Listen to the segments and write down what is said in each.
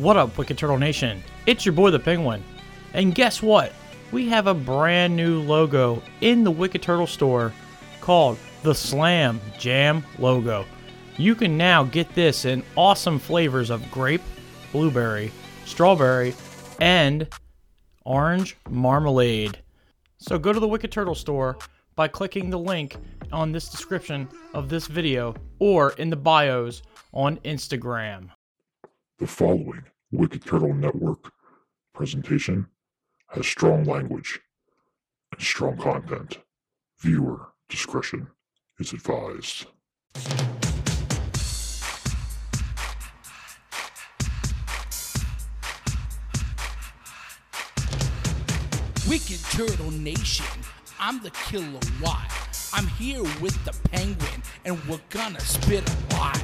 What up, Wicked Turtle Nation? It's your boy, the Penguin. And guess what? We have a brand new logo in the Wicked Turtle store called the Slam Jam logo. You can now get this in awesome flavors of grape, blueberry, strawberry, and orange marmalade. So go to the Wicked Turtle store by clicking the link on this description of this video or in the bios on Instagram. The following Wicked Turtle Network presentation has strong language and strong content. Viewer discretion is advised. Wicked Turtle Nation, I'm the Killer Watt. I'm here with the Penguin, and we're gonna spit a lot.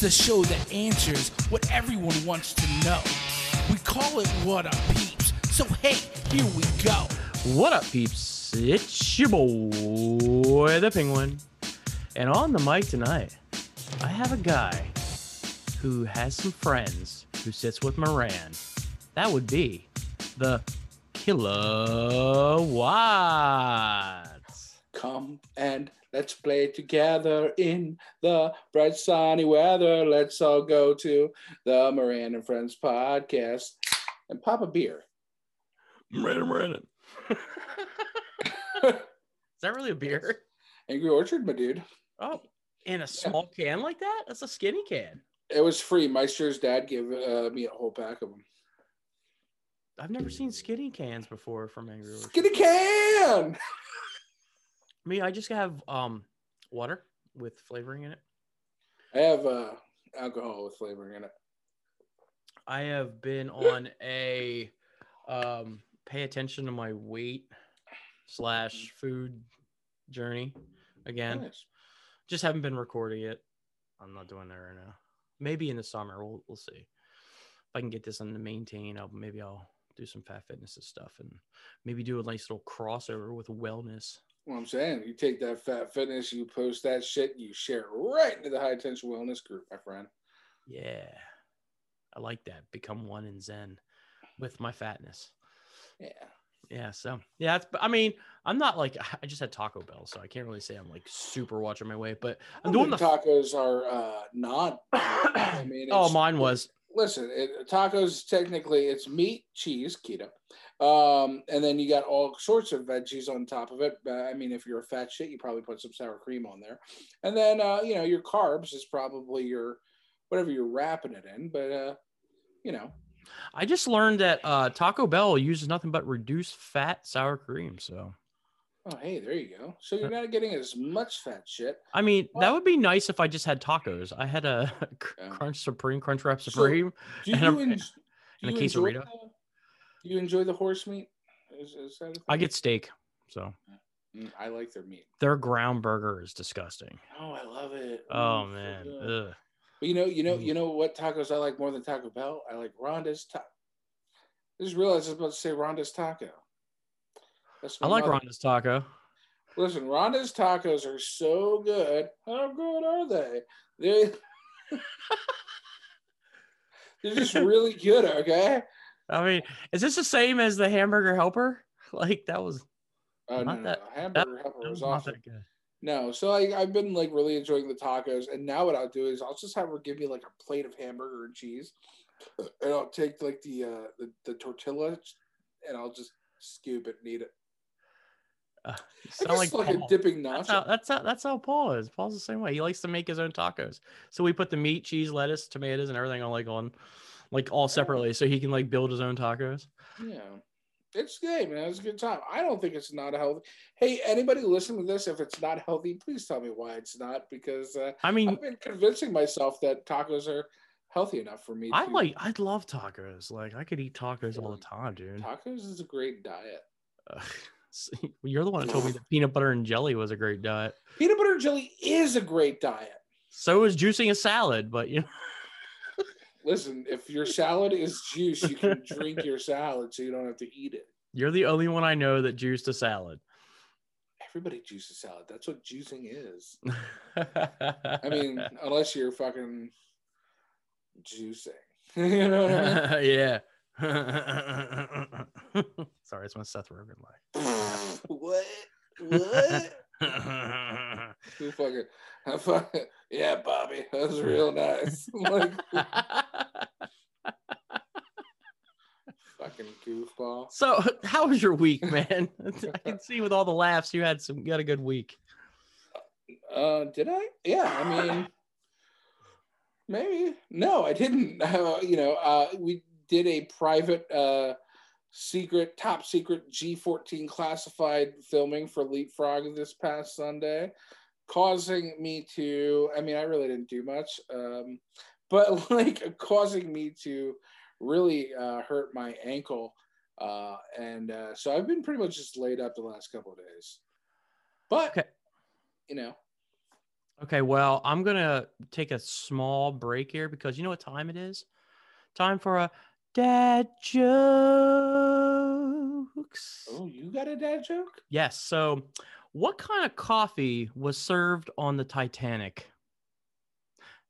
The show that answers what everyone wants to know. We call it What Up Peeps. So hey, here we go. What up, peeps? It's your boy, the Penguin. And on the mic tonight, I have a guy who has some friends who sits with Moran. That would be the Killer Watts. Come and let's play together in the bright sunny weather. Let's all go to the Moran and Friends podcast and pop a beer. Moran. Is that really a beer? Angry Orchard, my dude. Oh, in a small can like that? That's a skinny can. It was free. Meister's dad gave me a whole pack of them. I've never seen skinny cans before from Angry Orchard. Skinny can! Me, I just have water with flavoring in it. I have alcohol with flavoring in it. I have been on a pay attention to my weight / food journey again. Nice. Just haven't been recording it. I'm not doing that right now. Maybe in the summer. We'll see. If I can get this on the maintain, I'll do some fat fitness stuff and maybe do a nice little crossover with wellness. Well, I'm saying, you take that fat fitness, you post that shit, you share it right into the high tension wellness group, my friend. Yeah, I like that. Become one in Zen with my fatness. Yeah. So yeah, I'm not like, I just had Taco Bell, so I can't really say I'm like super watching my weight, but I'm doing the tacos are not. Mine was. Listen, tacos, technically, it's meat, cheese, keto. And then you got all sorts of veggies on top of it. If you're a fat shit, you probably put some sour cream on there. And then, your carbs is probably your, whatever you're wrapping it in. But, I just learned that Taco Bell uses nothing but reduced fat sour cream, so. Oh, hey, there you go. So you're not getting as much fat shit. That would be nice if I just had tacos. I had a Crunch Wrap Supreme, and a quesarito. Do you enjoy the horse meat? Is that a thing? I get steak, so. I like their meat. Their ground burger is disgusting. Oh, I love it. Oh man. Ugh. But you know what tacos I like more than Taco Bell? I like Rhonda's Taco. I just realized I was about to say Rhonda's Taco. I like Rhonda's Taco. Listen, Rhonda's tacos are so good. How good are they? They're just really good, okay? Is this the same as the Hamburger Helper? Like, that was... Oh, not no, that, no. Hamburger that, Helper that was awesome. Not that good. No, so I've been, really enjoying the tacos, and now what I'll do is I'll just have her give me, a plate of hamburger and cheese, and I'll take, the tortilla, and I'll just scoop it and eat it. It's like a dipping nacho. That's how Paul is. Paul's the same way. He likes to make his own tacos. So we put the meat, cheese, lettuce, tomatoes, and everything on all separately, so he can build his own tacos. Yeah, it's good, man. It's a good time. I don't think it's not healthy. Hey, anybody listening to this, if it's not healthy, please tell me why it's not. Because I've been convincing myself that tacos are healthy enough for me. I'd love tacos. I could eat tacos all the time, dude. Tacos is a great diet. You're the one that told me that peanut butter and jelly was a great diet. Peanut butter and jelly is a great diet. So is juicing a salad, but Listen, if your salad is juice, you can drink your salad so you don't have to eat it. You're the only one I know that juiced a salad. Everybody juices salad. That's what juicing is. I mean, unless you're fucking juicing. You know what I mean? Yeah. Sorry, it's my Seth Rogen line. What? Who fucking? I fucking, yeah, Bobby. That was real nice. Like, fucking goofball. So, how was your week, man? I can see with all the laughs, you had a good week. Did I? Yeah, I mean, maybe. No, I didn't. We did a private, secret, top secret G-14 classified filming for Leapfrog this past Sunday, causing me to, I mean, I really didn't do much, but like causing me to really hurt my ankle. And so I've been pretty much just laid up the last couple of days, but okay. You know. Okay. Well, I'm going to take a small break here because you know what time it is? Time for a dad jokes. Oh, you got a dad joke? Yes. So what kind of coffee was served on the Titanic?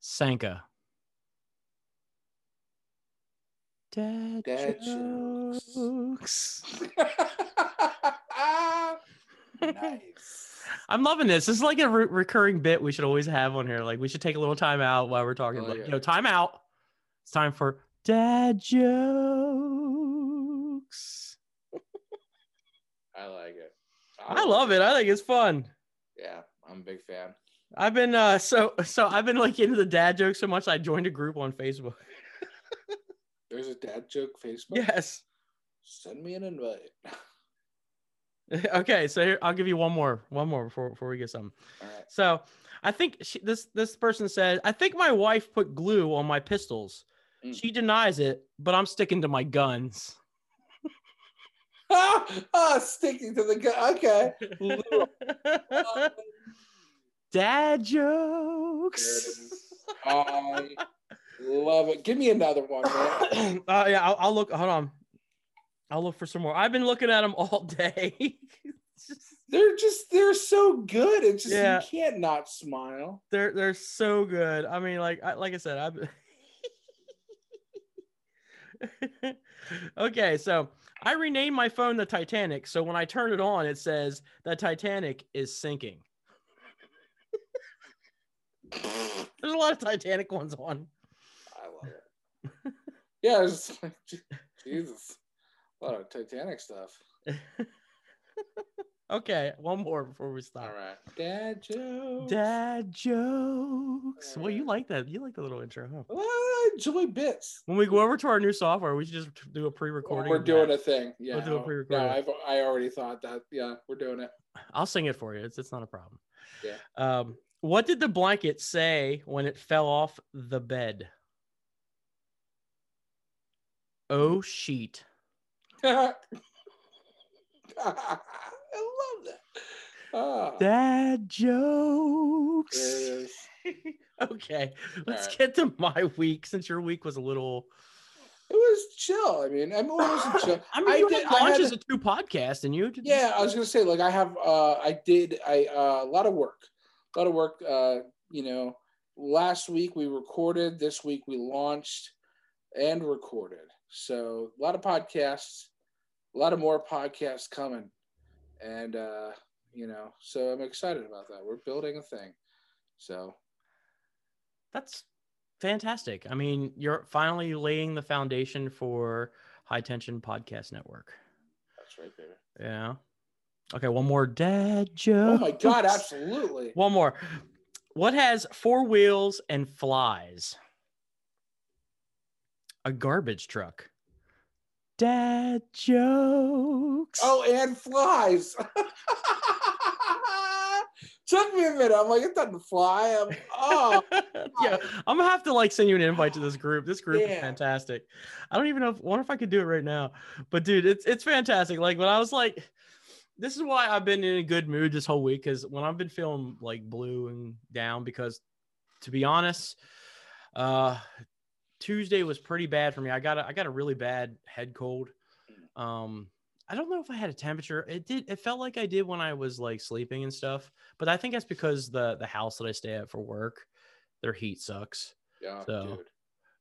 Sanka. Dad jokes. Nice. I'm loving this. This is like a recurring bit we should always have on here. Like we should take a little time out while we're talking. Yeah. You know, time out. It's time for dad jokes. I like it. I love it. I think it's fun. Yeah, I'm a big fan. I've been I've been like into the dad jokes so much I joined a group on Facebook. There's a dad joke Facebook? Yes. Send me an invite. Okay, so here I'll give you one more before we get something. All right. So, I think this person said, I think my wife put glue on my pistols. She denies it, but I'm sticking to my guns. Sticking to the gun. Okay. Dad jokes. I love it. Give me another one, man. Yeah, I'll look. Hold on. I'll look for some more. I've been looking at them all day. They're so good. It's just You can't not smile. They're so good. I mean, like I said, I've. Okay, so I renamed my phone the Titanic, so when I turn it on, it says the Titanic is sinking. There's a lot of Titanic ones on. I love it. Yeah, it's just like, Jesus, a lot of Titanic stuff. Okay, one more before we stop. All right, dad jokes. Well, you like the little intro, huh? Well, I enjoy bits. When we go over to our new software, we should just do a pre-recording. Well, we're doing a thing. Yeah, we'll do a pre-recording. No, I already thought that. Yeah, we're doing it. I'll sing it for you. It's not a problem. Yeah. What did the blanket say when it fell off the bed? Oh, sheet. I love that. Dad jokes. Okay, let's get to my week, since your week was a little. It was chill. I mean, I'm almost chill. I mean, I had two podcasts, and you. Did yeah, I was gonna say, like, I have. I did a lot of work. A lot of work. You know, last week we recorded. This week we launched, and recorded. So a lot of podcasts. A lot of more podcasts coming, and so I'm excited about that. We're building a thing, so that's fantastic. I mean, you're finally laying the foundation for High Tension Podcast Network. That's right, baby. Yeah. Okay, one more dad joke. Oh my God, absolutely. One more. What has four wheels and flies? A garbage truck. Dad jokes. Oh, and flies. Took me a minute. I'm like, it doesn't fly. I'm gonna have to like send you an invite to this group. This group is fantastic. I don't even know. Wonder if I could do it right now. But dude, it's fantastic. Like when I was like, this is why I've been in a good mood this whole week, because when I've been feeling like blue and down, because to be honest, Tuesday was pretty bad for me. I got a really bad head cold. I don't know if I had a temperature. It felt like I did when I was like sleeping and stuff, but I think that's because the house that I stay at for work, their heat sucks. Yeah, so, dude.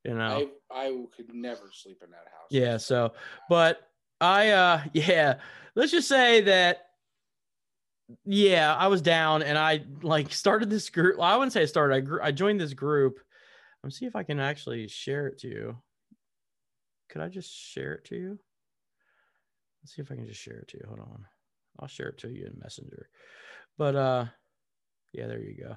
You know, I could never sleep in that house. Yeah. So, but let's just say that, yeah, I was down and I like started this group. Well, I wouldn't say I started. I joined this group. Let me see if I can actually share it to you. Could I just share it to you? Let's see if I can just share it to you. Hold on. I'll share it to you in Messenger. But yeah, there you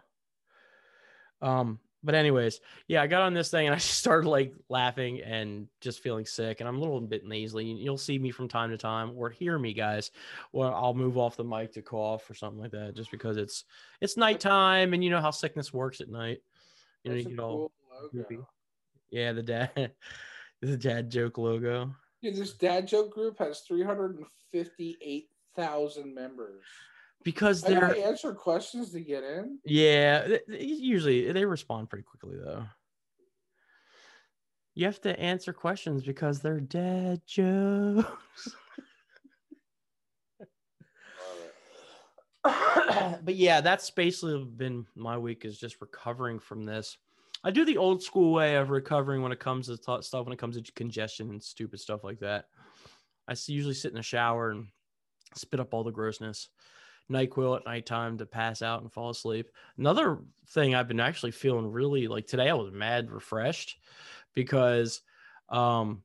go. But anyways, yeah, I got on this thing and I just started like laughing and just feeling sick. And I'm a little bit nasally. You'll see me from time to time or hear me, guys. Well, I'll move off the mic to cough or something like that, just because it's nighttime and you know how sickness works at night. You know, you get all cool. Yeah, the dad joke logo. Dude, this dad joke group has 358,000 members. Because they answer questions to get in. Yeah, usually they respond pretty quickly though. You have to answer questions because they're dad jokes. But yeah, that's basically been my week, is just recovering from this. I do the old school way of recovering when it comes to stuff, when it comes to congestion and stupid stuff like that. I usually sit in the shower and spit up all the grossness. NyQuil at nighttime to pass out and fall asleep. Another thing I've been actually feeling really like today, I was mad refreshed because I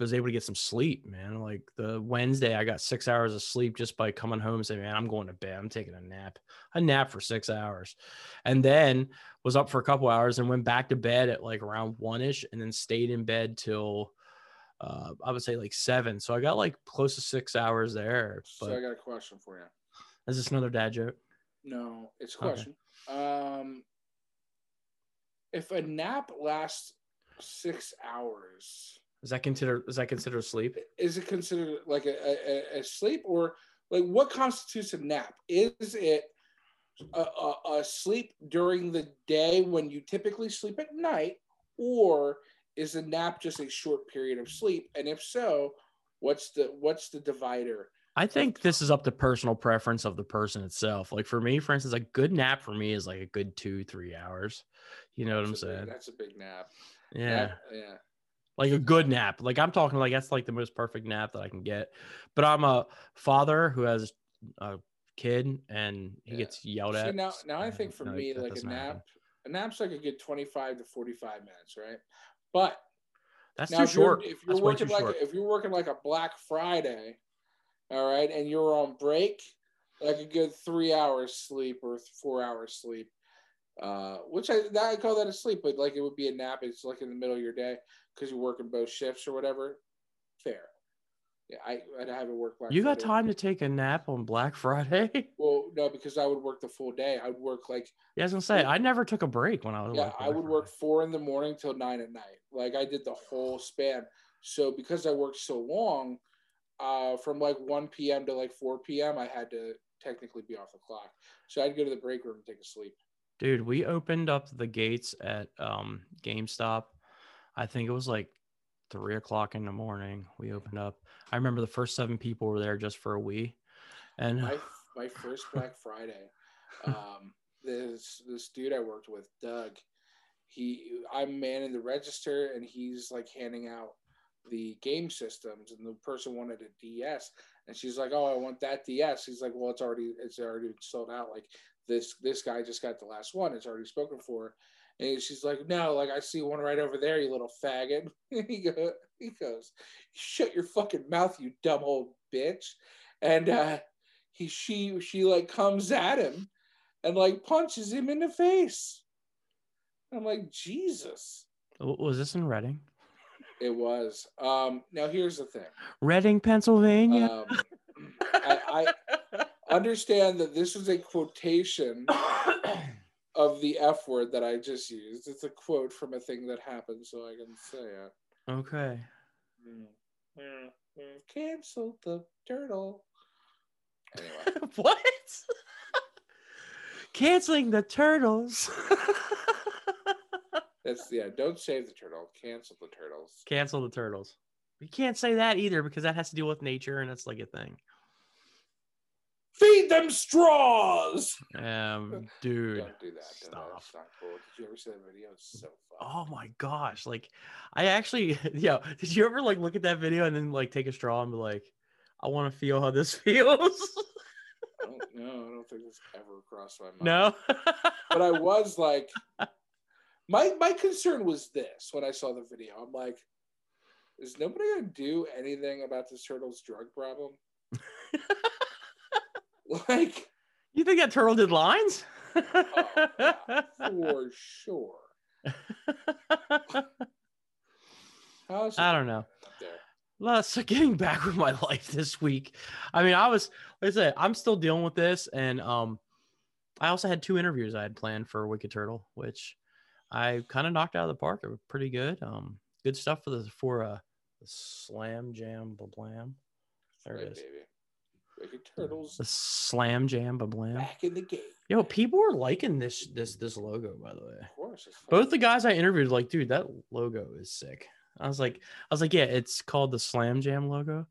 was able to get some sleep, man. Like the Wednesday, I got 6 hours of sleep just by coming home and saying, man, I'm going to bed. I'm taking a nap for 6 hours. And then was up for a couple hours and went back to bed at like around 1-ish and then stayed in bed till I would say like 7. So I got like close to 6 hours there. But so I got a question for you. Is this another dad joke? No, it's a question. Okay. If a nap lasts 6 hours, is that considered sleep? Is it considered like a sleep, or like what constitutes a nap? Is it a sleep during the day when you typically sleep at night, or is a nap just a short period of sleep? And if so, what's the divider? I think this is up to personal preference of the person itself. Like for me, for instance, a good nap for me is like a good 2-3 hours. You know what I'm saying? That's a big nap. Yeah. Yeah. Like a good nap. Like I'm talking like that's like the most perfect nap that I can get. But I'm a father who has a kid and he gets yelled at. Now I think for me, like a nap's like a good 25 to 45 minutes, right? But that's too short. If you're working like a Black Friday, all right, and you're on break, like a good 3 hours sleep or 4 hours sleep, which I call that a sleep, but like it would be a nap. It's like in the middle of your day because you're working both shifts or whatever. Fair. Yeah, I'd have a work Black Friday. You got time to take a nap on Black Friday? Well, no, because I would work the full day. I would work like... Yeah, I was going to say, I never took a break when I was... Yeah, I would work 4 in the morning till 9 at night. Like I did the whole span. So because I worked so long... from like 1 p.m. to like 4 p.m. I had to technically be off the clock. So I'd go to the break room and take a sleep. Dude, we opened up the gates at GameStop. I think it was like 3 o'clock in the morning we opened up. I remember the first 7 people were there just for a wee. And my first Black Friday, this dude I worked with, Doug, I'm manning the register and he's like handing out the game systems, and the person wanted a DS and she's like, oh, I want that DS. He's like, well, it's already sold out. Like this guy just got the last one. It's already spoken for. And she's like, no, like I see one right over there, you little faggot. He goes, shut your fucking mouth, you dumb old bitch. And she like comes at him and like punches him in the face. I'm like, Jesus. Was this in Reading? It was. Now here's the thing. Reading, Pennsylvania. I understand that this is a quotation of the F word that I just used. It's a quote from a thing that happened, so I can say it. Okay. Cancel the turtle. Anyway. What? Canceling the turtles. That's, yeah, don't save the turtle. Cancel the turtles. But you can't say that either because that has to deal with nature and that's like a thing. Feed them straws. Dude, don't do that. Stop. That's not cool. Did you ever see that video? It's so fun. Oh my gosh! Like, I actually, yeah. Did you ever like look at that video and then like take a straw and be like, I want to feel how this feels? I don't think this ever crossed my mind. No. But I was like, my concern was this when I saw the video. I'm like, is nobody gonna do anything about this turtle's drug problem? Like, you think that turtle did lines? Oh, yeah, for sure. I don't know. So getting back with my life this week, I mean, I'm still dealing with this, and I also had two interviews I had planned for Wicked Turtle, which I kind of knocked out of the park. They were pretty good. Good stuff for the Slam Jam Bablam. There it is. Baby. Wicked Turtles. The Slam Jam Bablam. Back in the game. Yo, people are liking this logo, by the way. Of course. Both the guys I interviewed were like, dude, that logo is sick. I was like, yeah, it's called the Slam Jam logo.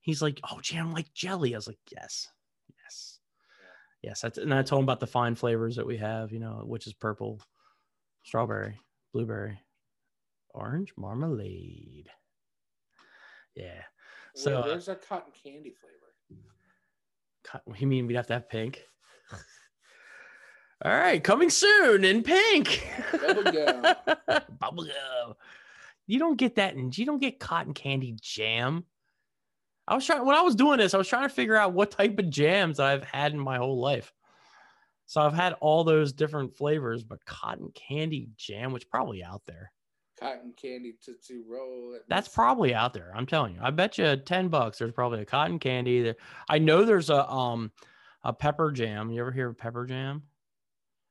He's like, oh, jam like jelly. I was like, yes. Yeah. Yes. And I told him about the fine flavors that we have, you know, which is purple, strawberry, blueberry, orange, marmalade. Yeah. So there's a cotton candy flavor. You mean we'd have to have pink? All right, coming soon in pink. Bubblegum. Bubblegum. You don't get that, and you don't get cotton candy jam. I was trying to figure out what type of jams that I've had in my whole life. So I've had all those different flavors, but cotton candy jam, which probably out there. Cotton candy Tootsie Roll. That's probably out there. I'm telling you. I bet you $10. There's probably a cotton candy there. I know there's a pepper jam. You ever hear of pepper jam?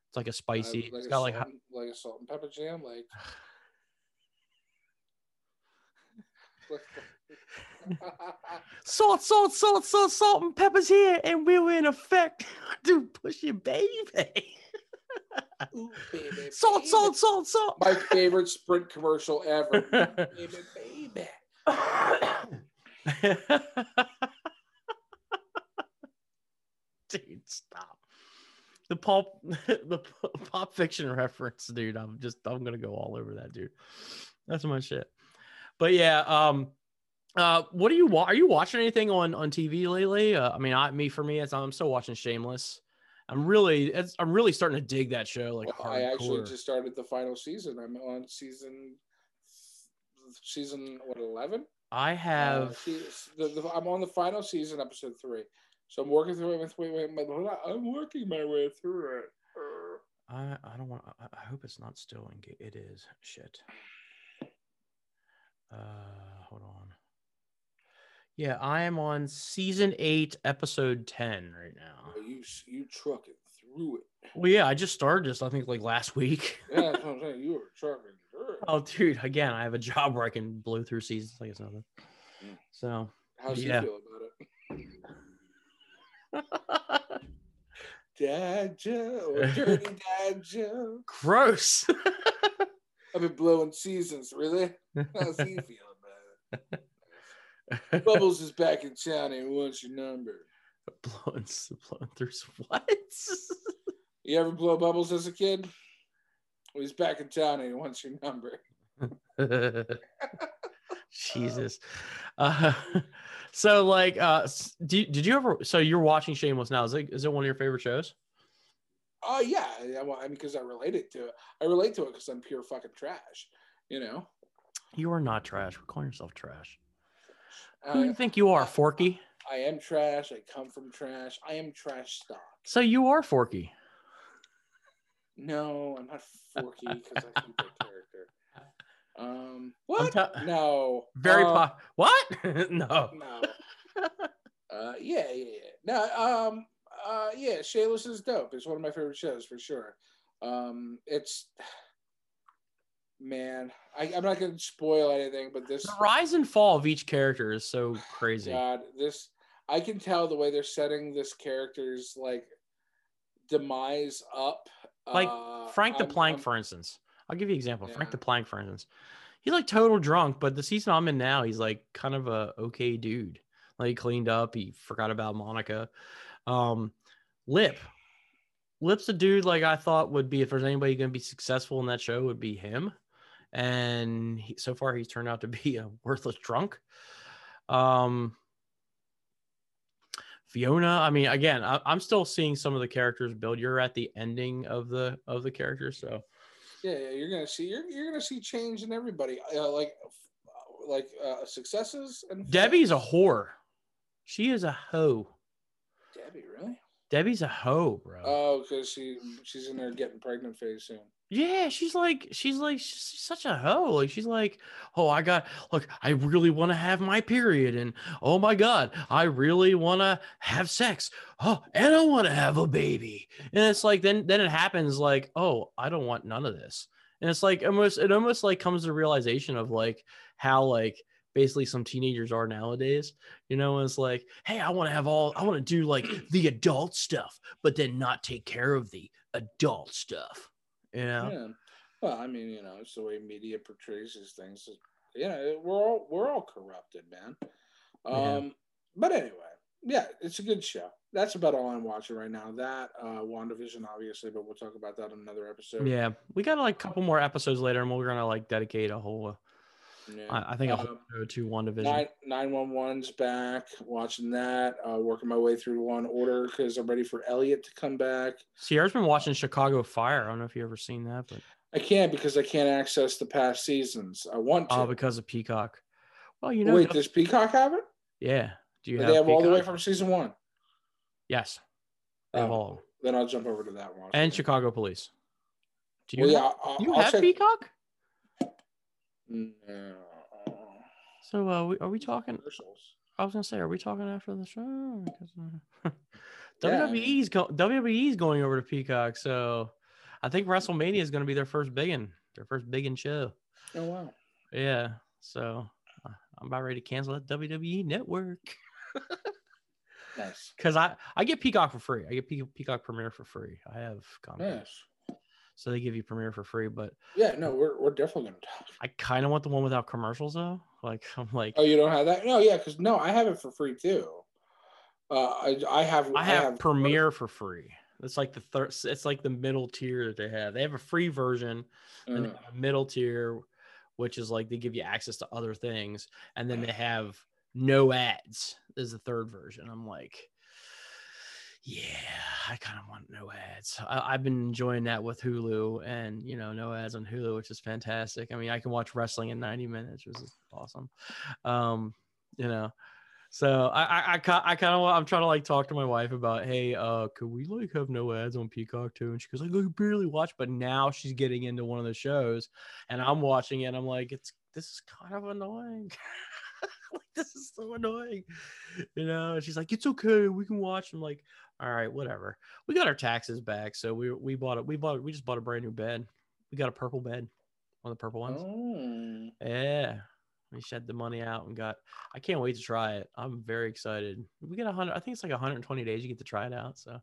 It's like a spicy. It's got like a salt and pepper jam. Like. salt and pepper's here, and we were in effect. Dude, push your baby. Ooh, baby, salt. My favorite Sprint commercial ever. baby. Dude, stop. The Pulp Fiction reference, dude. I'm gonna go all over that, dude. That's my shit. But yeah, what do you are you watching anything on TV lately? I'm still watching Shameless. I'm really starting to dig that show. Like, well, I actually just started the final season. I'm on season 11. I have. I'm on the final season, episode 3. So I'm working through it. I'm working my way through it. I don't want. I hope it's not still engaged. It is shit. Hold on. Yeah, I am on season 8, episode 10 right now. Well, you trucking through it. Well, yeah, I just started this. I think like last week. Yeah, that's what I'm saying. You were trucking through it. Oh, dude! Again, I have a job where I can blow through seasons like it's nothing. So, how's you feel about it? Dad joke, dirty dad joke. Gross. I've been blowing seasons, really. How's he feeling about it? Bubbles is back in town and wants your number. Blowing through what? You ever blow Bubbles as a kid? Well, he's back in town and he wants your number. Jesus. So like, did you ever? So you're watching Shameless now? Is it one of your favorite shows? Oh yeah, I mean, because I related to it. I relate to it because I'm pure fucking trash. You know. You are not trash. We're calling yourself trash. Who do you think you are, Forky? I am trash. I come from trash. I am trash stock. So you are Forky. No, I'm not Forky because I think that character. What? No. Very pop. What? No. No. Yeah. No. Yeah. Shameless is dope. It's one of my favorite shows for sure. It's. Man, I'm not gonna spoil anything, but the rise and fall of each character is so crazy. God, I can tell the way they're setting this character's like demise up. Like Frank the Plank, for instance. I'll give you an example. Yeah. Frank the Plank, for instance, he's like total drunk, but the season I'm in now, he's like kind of a okay dude. Like he cleaned up, he forgot about Monica. Lip's a dude like I thought would be, if there's anybody going to be successful in that show, would be him. And he, so far he's turned out to be a worthless drunk. Fiona, I mean, again, I'm still seeing some of the characters build. You're at the ending of the characters, so yeah, you're gonna see change in everybody, successes. And Debbie's a whore. She is a hoe. Debbie, really? Debbie's a hoe, bro. Oh, because she's in there getting pregnant fairly soon. Yeah, she's such a hoe. Like she's like, oh, I really want to have my period, and oh my God, I really want to have sex. Oh, and I want to have a baby. And it's like then it happens. Like, oh, I don't want none of this. And it's like almost like comes to the realization of like how like basically some teenagers are nowadays. You know, and it's like, hey, I want to do like the adult stuff, but then not take care of the adult stuff. Yeah. Well, I mean, it's the way media portrays these things. We're all corrupted, man. But anyway, yeah, it's a good show. That's about all I'm watching right now. That WandaVision, obviously, but we'll talk about that in another episode. Yeah, we got like a couple more episodes later, and we're gonna like dedicate a whole. I think a whole show to WandaVision. 911's back. Watching that. Working my way through Law and Order because I'm ready for Elliot to come back. Sierra's been watching Chicago Fire. I don't know if you've ever seen that, but I can't because I can't access the past seasons. I want to. Oh, because of Peacock. Well, wait, does Peacock have it? Yeah. Do they have Peacock all the way from season one? Yes. They have all. Then I'll jump over to that one. And Chicago Police. Do you have Peacock? No. So are we talking? I was gonna say, are we talking after the show? WWE's going over to Peacock, so I think WrestleMania is gonna be their first biggin' show. Oh wow! Yeah, so I'm about ready to cancel that WWE network. Nice, because I get Peacock for free. I get Peacock Premiere for free. I have Comcast. Nice. So they give you Premiere for free, but yeah, no, we're definitely gonna talk. I kind of want the one without commercials though. Like I'm like, oh, you don't have that? No, yeah, because no, I have it for free too. I have Premiere for free. It's like it's like the middle tier that they have. They have a free version, and a middle tier, which is like they give you access to other things, and then they have no ads is the third version. I'm like, yeah, I kind of want no ads. I've been enjoying that with Hulu, and no ads on Hulu, which is fantastic. I mean, I can watch wrestling in 90 minutes, which is awesome. So I kind of I'm trying to like talk to my wife about, hey, could we like have no ads on Peacock too? And she goes like, I barely watch, but now she's getting into one of the shows, and I'm watching it, and I'm like, this is kind of annoying. Like, this is so annoying, and she's like, it's okay, we can watch. I'm like, all right, whatever. We got our taxes back, so we just bought a brand new bed. We got a purple bed, one of the purple ones. Oh. Yeah, we shed the money out and got, I can't wait to try it. I'm very excited. We get 100, I think it's like 120 days you get to try it out, so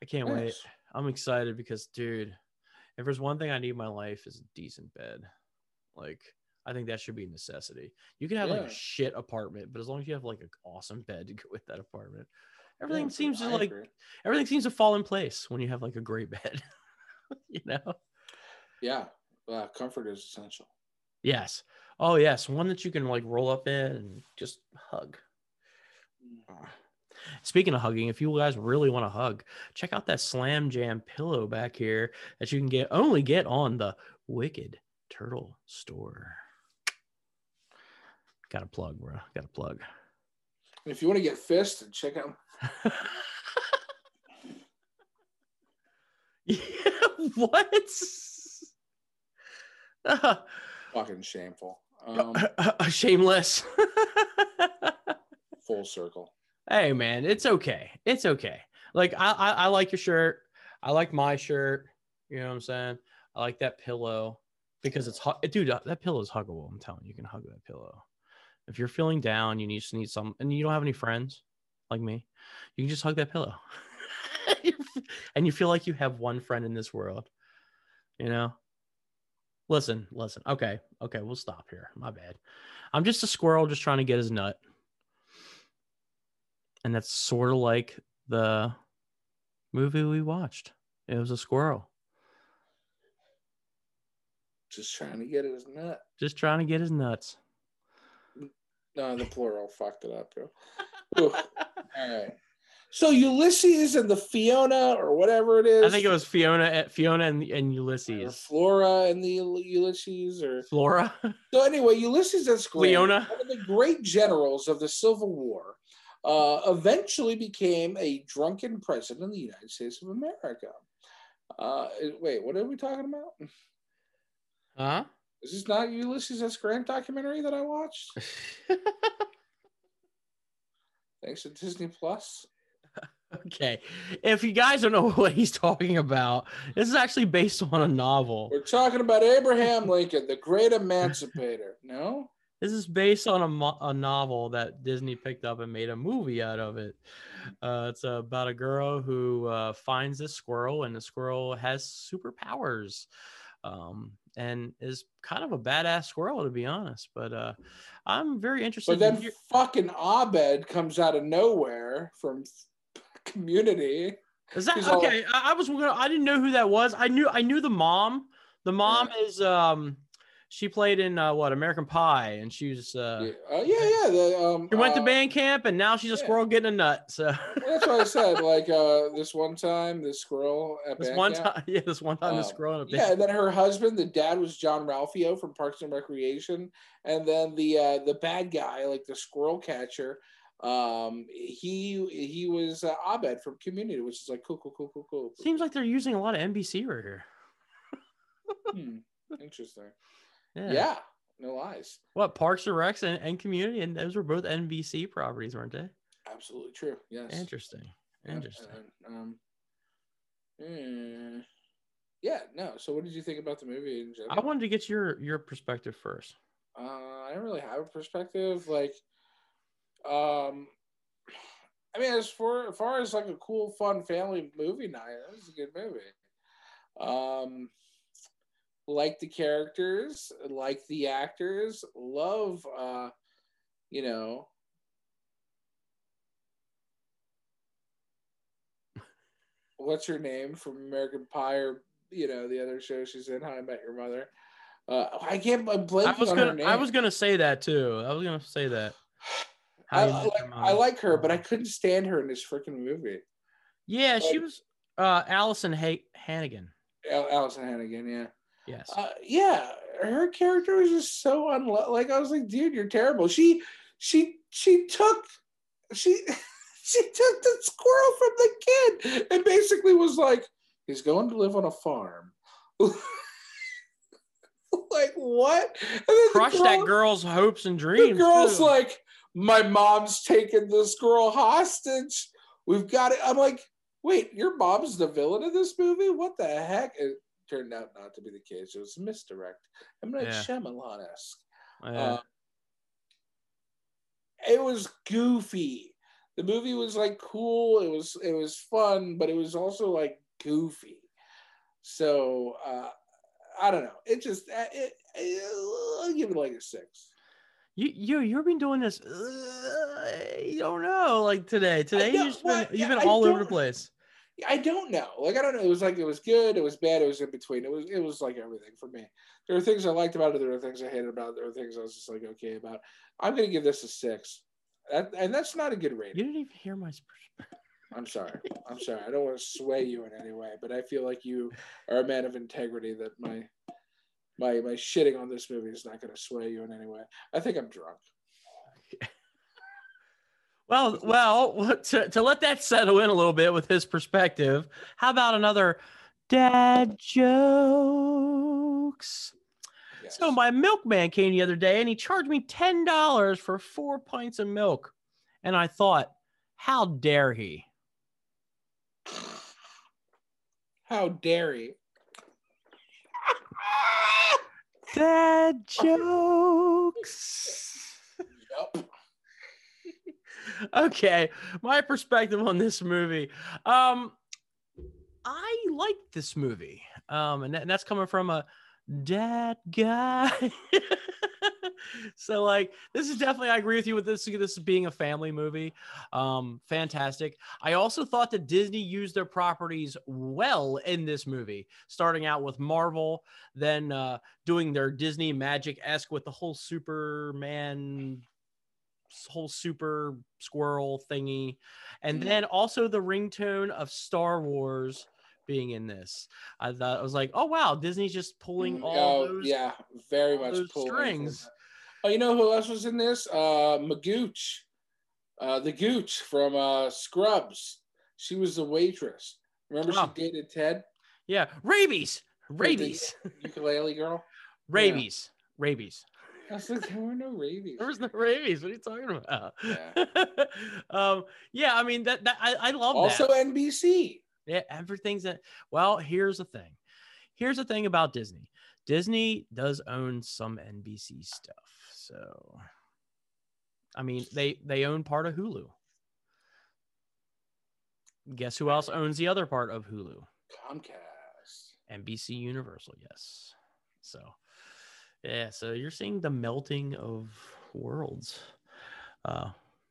I can't wait. I'm excited because, dude, if there's one thing I need in my life is a decent bed. Like, I think that should be a necessity. You can have like a shit apartment, but as long as you have like an awesome bed to go with that apartment, everything seems to fall in place when you have like a great bed. Yeah, comfort is essential. Yes. Oh yes, one that you can like roll up in and just hug. Speaking of hugging, if you guys really want to hug, check out that Slam Jam pillow back here that you can only get on the Wicked Turtle store. Gotta plug, bro. Gotta plug. If you want to get fisted, check out. Yeah, what? Fucking shameful. Shameless. Full circle. Hey, man, it's okay. It's okay. Like I like your shirt. I like my shirt. You know what I'm saying? I like that pillow because it's hot. Dude, that pillow is huggable. I'm telling you, you can hug that pillow. If you're feeling down, you just need some, and you don't have any friends like me, you can just hug that pillow. And you feel like you have one friend in this world, Listen. Okay. We'll stop here. My bad. I'm just a squirrel just trying to get his nut. And that's sort of like the movie we watched. It was a squirrel. Just trying to get his nut. Just trying to get his nuts. No, the plural fucked it up, bro. All right. So Ulysses and the Fiona or whatever it is. I think it was Fiona and Ulysses. Or Flora and the Ulysses or Flora. So anyway, Ulysses and Fiona, one of the great generals of the Civil War, eventually became a drunken president of the United States of America. Wait, what are we talking about? Huh? Is this not Ulysses S. Grant documentary that I watched? Thanks to Disney Plus. Okay, if you guys don't know what he's talking about, this is actually based on a novel. We're talking about Abraham Lincoln, the great emancipator. No? This is based on a novel that Disney picked up and made a movie out of it. It's about a girl who finds this squirrel, and the squirrel has superpowers. And is kind of a badass squirrel, to be honest. But I'm very interested. But then fucking Abed comes out of nowhere from Community. Is that okay? I didn't know who that was. I knew the mom. The mom is she played in American Pie, and she was she went to band camp, and now she's a squirrel getting a nut. So that's what I said. Like this one time, the squirrel. At a band. And then her husband, the dad, was John Ralphio from Parks and Recreation, and then the bad guy, like the squirrel catcher. He was Abed from Community, which is like cool. Seems like they're using a lot of NBC right here. Interesting. Yeah, no lies. What, Parks and Recs and Community, and those were both NBC properties, weren't they? Absolutely true. Yes. Interesting. Yeah. No. So, what did you think about the movie in general? I wanted to get your perspective first. I don't really have a perspective, like. I mean, as far as like a cool, fun family movie night, that was a good movie. Like the characters, like the actors, love, what's her name from American Pie or, the other show she's in, How I Met Your Mother. I was going to say that too. I like her, but I couldn't stand her in this freaking movie. Yeah, like, she was Allison Hannigan. Allison Hannigan, yeah. Yes. Yeah, her character was just so like I was like, dude, you're terrible. She took the squirrel from the kid and basically was like, he's going to live on a farm. Like what? And then crushed that girl's hopes and dreams. The girl's like, my mom's taking this girl hostage. We've got it. I'm like, wait, your mom's the villain of this movie? What the heck? It turned out not to be the case. It was misdirect. I'm like Shyamalan-esque. Yeah. It was goofy. The movie was like cool. It was fun, but it was also like goofy. So I don't know. It just I'll give it like a 6. You've been doing this. You don't know, like today. Today you've been all over the place. I don't know. Like I don't know. It was like it was good. It was bad. It was in between. It was like everything for me. There were things I liked about it. There were things I hated about it. There were things I was just like okay about. I'm gonna give this a 6, and that's not a good rating. You didn't even hear my perspective. I'm sorry. I don't want to sway you in any way, but I feel like you are a man of integrity. That my shitting on this movie is not going to sway you in any way. I think I'm drunk. Well, to let that settle in a little bit with his perspective, how about another dad jokes? Yes. So my milkman came the other day and he charged me $10 for 4 pints of milk. And I thought, how dare he? How dare he? Dad jokes. Yep. Okay, my perspective on this movie. I like this movie, and that's coming from a that guy. So like, this is definitely, I agree with you with this being a family movie. Fantastic. I also thought that Disney used their properties well in this movie, starting out with Marvel, then doing their Disney magic-esque with the whole Superman, whole super squirrel thingy. And then also the ringtone of Star Wars being in this. I thought, I was like, oh wow, Disney's just pulling all those, yeah, very much pulling strings. Oh, you know who else was in this? Magooch, the Gooch from Scrubs. She was the waitress. Remember, she dated Ted? Yeah, rabies. Ukulele girl. Rabies. I was like, there were no rabies. There was no rabies. What are you talking about? Yeah, yeah, I mean that I love also that. Also NBC. Yeah, everything's that. Well, here's the thing. Here's the thing about Disney. Disney does own some NBC stuff. So, I mean, they own part of Hulu. Guess who else owns the other part of Hulu? Comcast. NBC Universal, yes. So, yeah, so you're seeing the melting of worlds.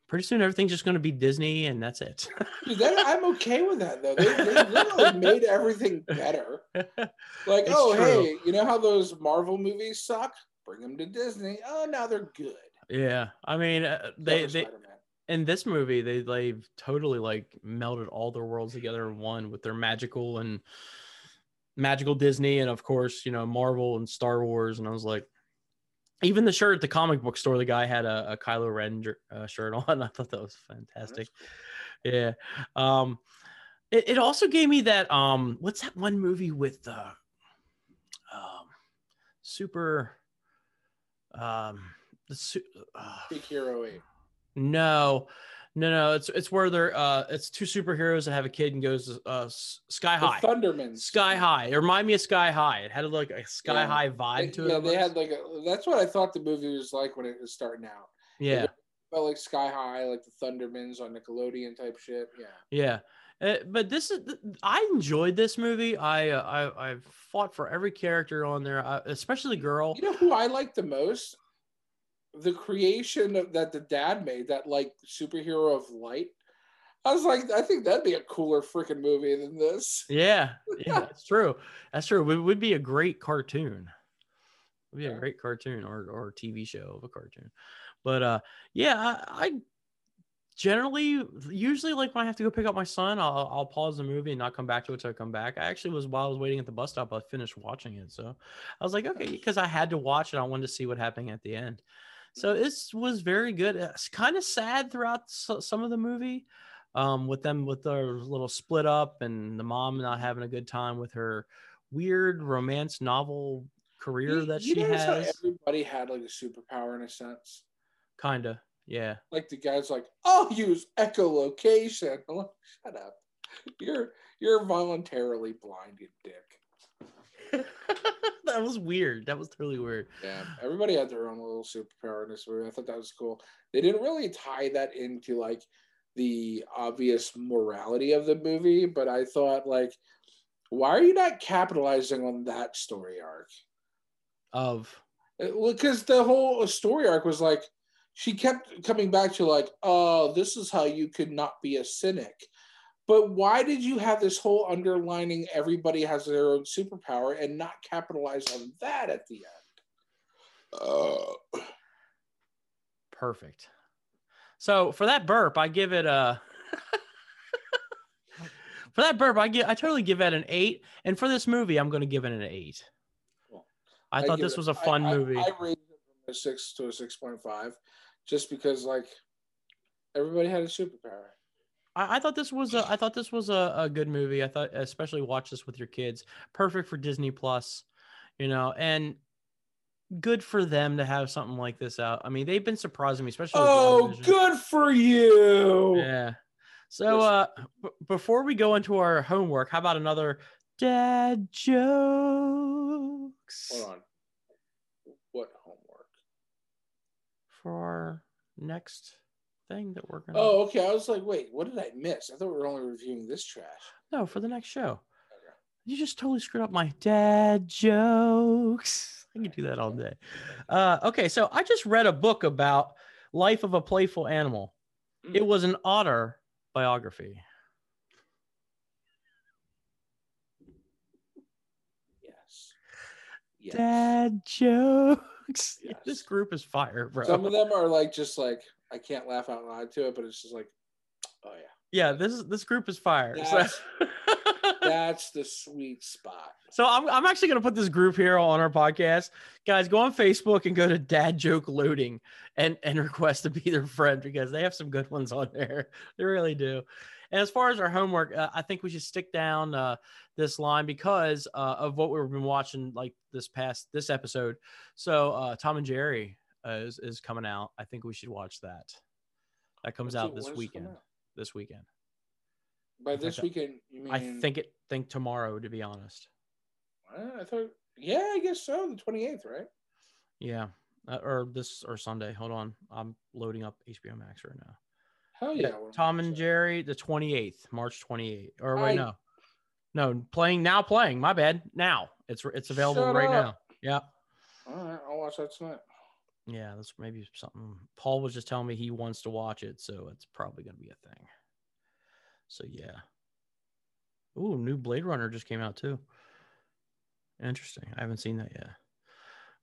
Pretty soon, everything's just going to be Disney, and that's it. Dude, I'm okay with that, though. They literally made everything better. Like, hey, you know how those Marvel movies suck? Bring them to Disney. Oh, now they're good. Yeah, I mean, they in this movie, they've totally like melded all their worlds together in one with their magical Disney, and of course, you know, Marvel and Star Wars. And I was like, even the shirt at the comic book store, the guy had a Kylo Ren shirt on. I thought that was fantastic. Yeah. It also gave me that, what's that one movie with the Big Hero 8. No. It's where they're it's two superheroes that have a kid and goes Sky High. The Thundermans. Sky High. It reminded me of Sky High. It had like a Sky High vibe to it. Yeah, they had like that's what I thought the movie was like when it was starting out. Yeah, it felt like Sky High, like the Thundermans on Nickelodeon type shit. Yeah. But I enjoyed this movie. I fought for every character on there, especially the girl. You know who I liked the most? The creation that the dad made, that like superhero of light. I was like, I think that'd be a cooler freaking movie than this. Yeah, that's true. It would be a great cartoon. It'd be a great cartoon or TV show of a cartoon. But yeah, I usually like when I have to go pick up my son, I'll pause the movie and not come back to it till I come back. I actually was, while I was waiting at the bus stop, I finished watching it. So I was like, okay, because I had to watch it. I wanted to see what happened at the end. So this was very good. It's kind of sad throughout some of the movie, with their little split up and the mom not having a good time with her weird romance novel career that she has. How everybody had like a superpower in a sense. Kinda, yeah. Like the guy's like, I'll use echolocation. I'm like, shut up. You're voluntarily blind, you dick. That was weird. That was really weird. Yeah, everybody had their own little superpower in this movie. I thought that was cool. They didn't really tie that into like the obvious morality of the movie, but I thought, like, why are you not capitalizing on that story arc? Well, because the whole story arc was like, she kept coming back to like, oh, this is how you could not be a cynic. But why did you have this whole underlining everybody has their own superpower and not capitalize on that at the end? Perfect. So for that burp, I give it a... for that burp, I totally give it an 8. And for this movie, I'm going to give it an 8. Cool. I thought this was a fun movie. I rated it from a 6 to a 6.5 just because, like, everybody had a superpower. I thought this was a good movie. I thought, especially watch this with your kids. Perfect for Disney Plus, you know, and good for them to have something like this out. I mean, they've been surprising me, especially. Oh, good for you! Yeah. So, before we go into our homework, how about another dad jokes? Hold on. What homework? For our next thing that we're gonna... Oh, okay. I was like, wait, what did I miss? I thought we were only reviewing this trash. No, for the next show. Okay. You just totally screwed up my dad jokes. I can do that all day. Okay, so I just read a book about Life of a Playful Animal. It was an otter biography. Yes. Dad jokes. Yes. This group is fire, bro. Some of them are like just like I can't laugh out loud to it, but it's just like, oh yeah. Yeah, this group is fire. That's the sweet spot. So I'm actually going to put this group here on our podcast. Guys, go on Facebook and go to Dad Joke Loading and request to be their friend because they have some good ones on there. They really do. And as far as our homework, I think we should stick down this line because of what we've been watching like this episode. So Tom and Jerry is coming out. I think we should watch that. That comes out this weekend. This weekend. By this weekend, you mean? I think tomorrow, to be honest. I thought, yeah, I guess so. The 28th, right? Yeah, or Sunday. Hold on, I'm loading up HBO Max right now. Hell yeah! Tom and Jerry, the 28th, March 28th. Or wait, no, playing. My bad. Now it's available right now. Yeah. All right, I'll watch that tonight. Yeah, that's maybe something. Paul was just telling me he wants to watch it, so it's probably gonna be a thing. So yeah. Ooh, new Blade Runner just came out too. Interesting. I haven't seen that yet.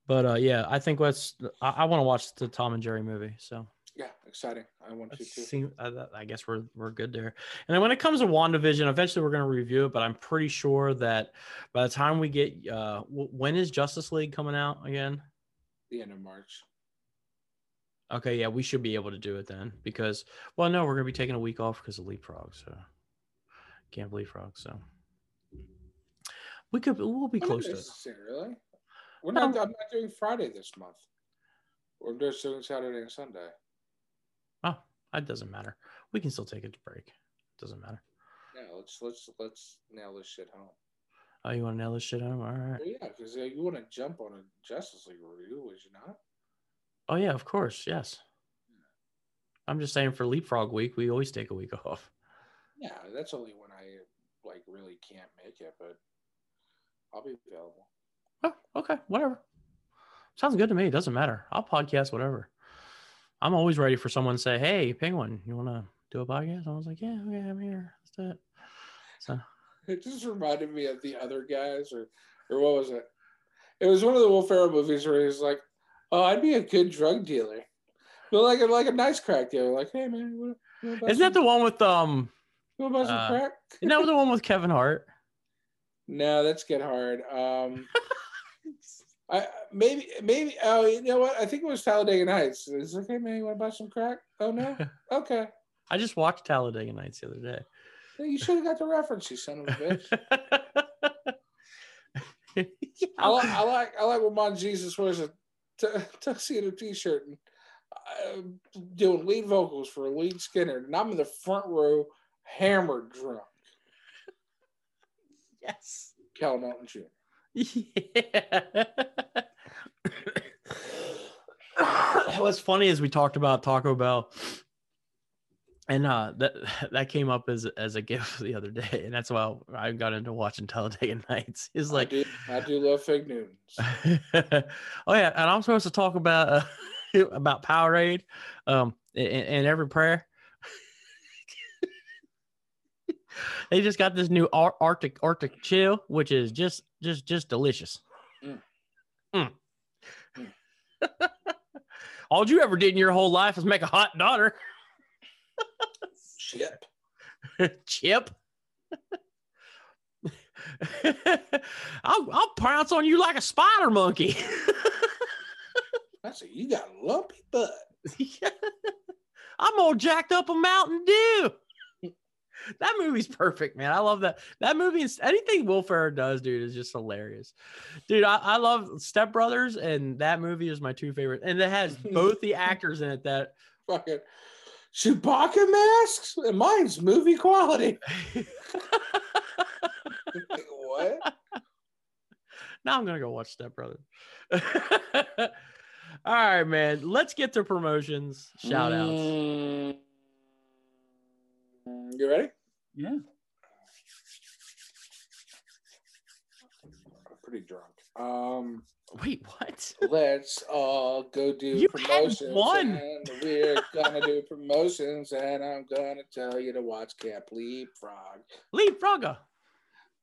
But yeah, I think I want to watch the Tom and Jerry movie. So yeah, exciting. I want to too. I guess we're good there. And then when it comes to WandaVision, eventually we're going to review it. But I'm pretty sure that by the time we get, when is Justice League coming out again? The end of March. Okay, yeah, we should be able to do it then because, well, no, we're going to be taking a week off because of Leapfrog, so Camp Leapfrog, so we'll be close to it. Really? I'm not doing Friday this month. We're just doing Saturday and Sunday. Oh, it doesn't matter. We can still take a break. It doesn't matter. Yeah, let's nail this shit home. Oh, you want to nail this shit home? All right. Well, yeah, because you want to jump on a Justice League review, would you not? Oh, yeah, of course. Yes. I'm just saying for Leapfrog Week, we always take a week off. Yeah, that's only when I really can't make it, but I'll be available. Oh, okay. Whatever. Sounds good to me. It doesn't matter. I'll podcast whatever. I'm always ready for someone to say, hey, Penguin, you want to do a podcast? And I was like, yeah, okay, I'm here. Let's do it. So. It just reminded me of the other guys, or what was it? It was one of the Will Ferrell movies where he was like, oh, I'd be a good drug dealer, but like a nice crack dealer. Like, hey man, what isn't that the one with What about some crack? Isn't that the one with Kevin Hart? No, that's Get Hard. Maybe. Oh, you know what? I think it was Talladega Nights. It's like, hey man, you want to buy some crack? Oh no, okay. I just watched Talladega Nights the other day. You should have got the reference, you son of a bitch. Yeah. I like what Mon Jesus was. Tuxedo t-shirt and doing lead vocals for Lead Skinner, and I'm in the front row, hammered drunk. Yes, Cal Mountain Jr. Yeah. What's funny is we talked about Taco Bell, and that came up as a gift the other day, and that's why I got into watching Talladega Nights. It's like I do love fig Newtons. Oh yeah, and I'm supposed to talk about Powerade, in every prayer. They just got this new Arctic chill, which is just delicious. Mm. Mm. Mm. All you ever did in your whole life is make a hot daughter. Chip. I'll pounce on you like a spider monkey. I said, you got a lumpy butt. I'm all jacked up a Mountain Dew. That movie's perfect, man. I love that movie. Anything Will Ferrell does, dude, is just hilarious. Dude, I love Step Brothers, and that movie is my two favorite. And it has both the actors in it that fucking Chewbacca masks? Mine's movie quality. What? Now I'm going to go watch Step Brothers. All right, man. Let's get to promotions. Shout outs. You ready? Yeah. pretty drunk. Wait, what? Let's all go do you promotions. Had one. And we're gonna do promotions, and I'm gonna tell you to watch Camp Leapfrog. Leapfrogger.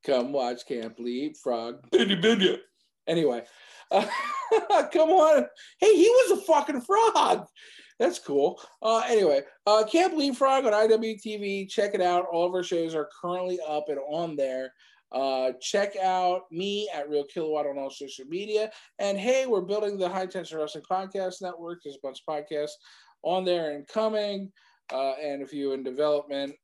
Come watch Camp Leapfrog. Anyway, come on. Hey, he was a fucking frog. That's cool. Anyway, Camp Leapfrog on IWTV. Check it out. All of our shows are currently up and on there. Check out me at Real Kilowatt on all social media. And hey, we're building the High Tension Wrestling Podcast Network. There's a bunch of podcasts on there and coming, and a few in development.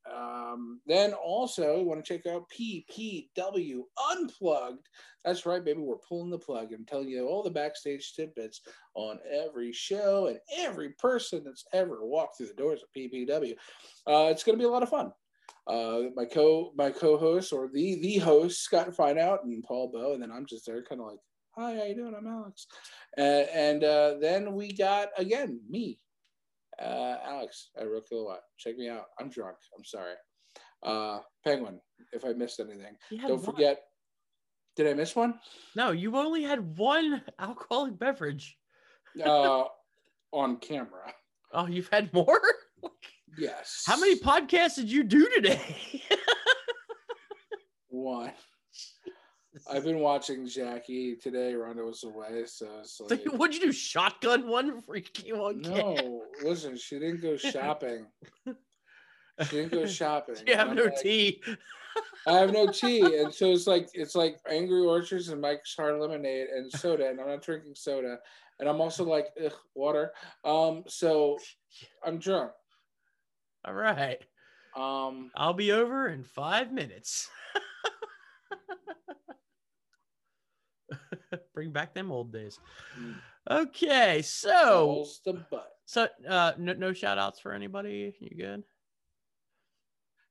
Then also, you want to check out PPW Unplugged. That's right, baby. We're pulling the plug and telling you all the backstage tidbits on every show and every person that's ever walked through the doors of PPW. It's going to be a lot of fun. My co-host or the host, Scott Fineout and Paul Bow, and then I'm just there kind of like, hi, how you doing? I'm Alex. And then we got, again, me, Alex at Real Kilowatt. Check me out. I'm drunk. I'm sorry. Penguin, if I missed anything. Don't forget. Did I miss one? No, you only had one alcoholic beverage. On camera. Oh, you've had more? Yes. How many podcasts did you do today? One. I've been watching Jackie today. Rhonda was away, so it's like, so what'd you do? Shotgun one before you came on? No, listen, she didn't go shopping. You have no tea. I have no tea, and so it's like Angry Orchards and Mike's Hard Lemonade and soda, and I'm not drinking soda, and I'm also like, ugh, water. So I'm drunk. All right. I'll be over in 5 minutes. Bring back them old days. Okay, so no shout outs for anybody. You good?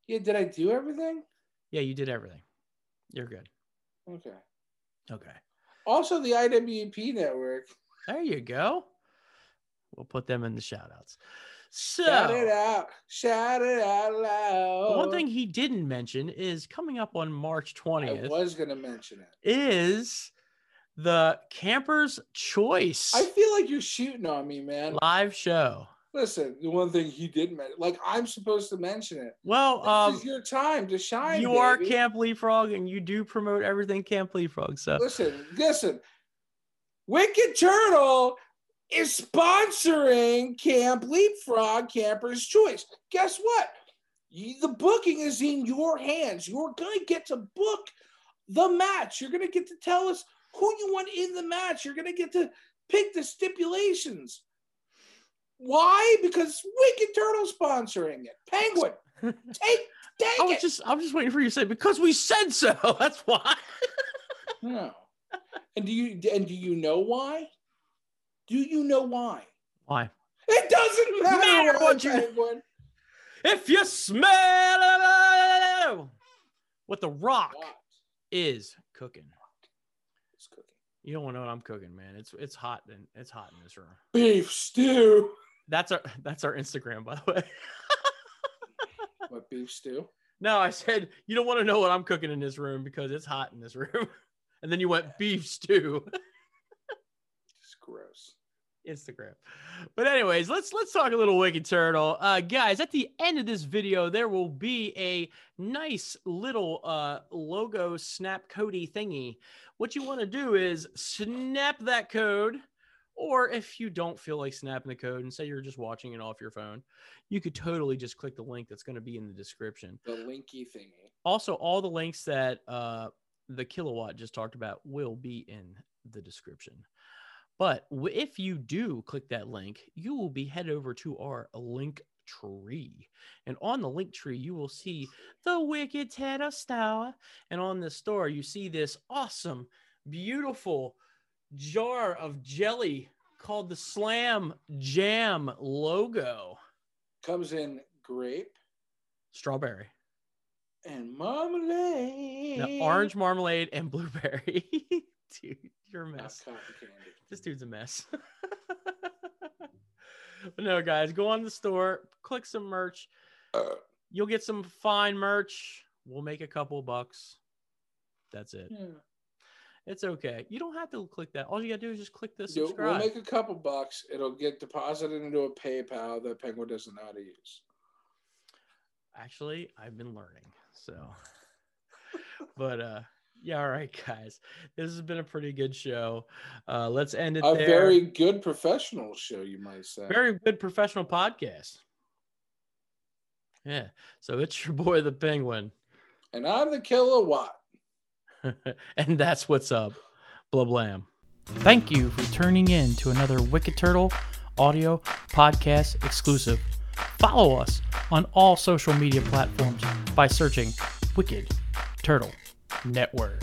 Yeah, did I do everything? Yeah, you did everything. You're good. Okay. Also, the IWP network. There you go. We'll put them in the shout outs. So, shout it out loud. One thing he didn't mention is coming up on March 20th. I was going to mention it. Is the Camper's Choice. I feel like you're shooting on me, man. Live show. Listen, the one thing he didn't mention, like I'm supposed to mention it. Well, this is your time to shine. You are Camp Leapfrog, and you do promote everything Camp Leapfrog. So listen, Wicked Turtle is sponsoring Camp Leapfrog Camper's Choice. Guess what? The booking is in your hands. You're going to get to book the match. You're going to get to tell us who you want in the match. You're going to get to pick the stipulations. Why? Because Wicked Turtle sponsoring it. Penguin, take it. I'm just waiting for you to say, because we said so. That's why. No. And do you know why? Do you know why? Why? It doesn't matter what you. If you smell it, what the Rock is cooking. It's cooking. You don't want to know what I'm cooking, man. It's hot, and it's hot in this room. Beef stew. That's our Instagram, by the way. What, beef stew? No, I said you don't want to know what I'm cooking in this room because it's hot in this room, and then you went beef stew. Gross. Instagram. But anyways, let's talk a little Wicked Turtle. Guys, at the end of this video, there will be a nice little logo snap codey thingy. What you want to do is snap that code, or if you don't feel like snapping the code and say you're just watching it off your phone, you could totally just click the link that's going to be in the description. The linky thingy. Also, all the links that the Kilowatt just talked about will be in the description. But if you do click that link, you will be head over to our link tree. And on the link tree, you will see the Wicked Turtle Store. And on the store, you see this awesome, beautiful jar of jelly called the Slam Jam logo. Comes in grape, strawberry, and marmalade. No, orange marmalade and blueberry. Dude, you're a mess. This dude's a mess. No, guys, go on the store, click some merch. You'll get some fine merch. We'll make a couple bucks. That's it. Yeah. It's okay. You don't have to click that. All you got to do is just click the subscribe. We'll make a couple bucks. It'll get deposited into a PayPal that Penguin doesn't know how to use. Actually, I've been learning. So, but yeah, all right, guys. This has been a pretty good show. Let's end it there. A very good professional show, you might say. Very good professional podcast. Yeah. So it's your boy, the Penguin. And I'm the Kilowatt. And that's what's up. Blah, blam. Thank you for tuning in to another Wicked Turtle audio podcast exclusive. Follow us on all social media platforms by searching Wicked Turtle Network.